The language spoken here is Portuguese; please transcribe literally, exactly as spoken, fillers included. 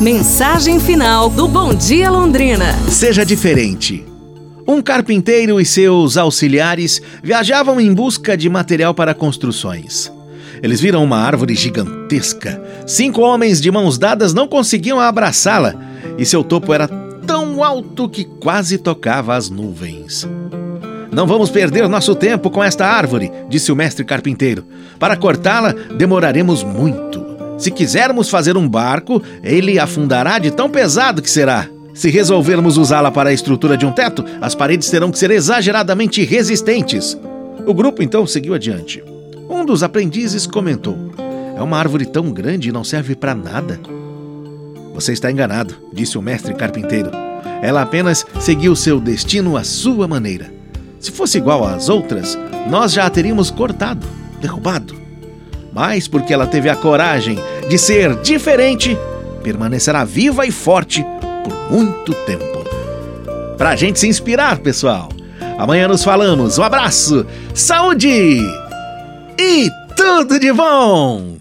Mensagem final do Bom Dia Londrina. Seja diferente. Um carpinteiro e seus auxiliares viajavam em busca de material para construções. Eles viram uma árvore gigantesca. Cinco homens de mãos dadas não conseguiam abraçá-la, e seu topo era tão alto que quase tocava as nuvens. Não vamos perder nosso tempo com esta árvore, disse o mestre carpinteiro. Para cortá-la, demoraremos muito. Se quisermos fazer um barco, ele afundará de tão pesado que será. Se resolvermos usá-la para a estrutura de um teto, as paredes terão que ser exageradamente resistentes. O grupo então seguiu adiante. Um dos aprendizes comentou: é uma árvore tão grande e não serve para nada. Você está enganado, disse o mestre carpinteiro. Ela apenas seguiu seu destino à sua maneira. Se fosse igual às outras, nós já a teríamos cortado, derrubado. Mas porque ela teve a coragem de ser diferente, permanecerá viva e forte por muito tempo. Pra gente se inspirar, pessoal. Amanhã nos falamos. Um abraço, saúde! E tudo de bom!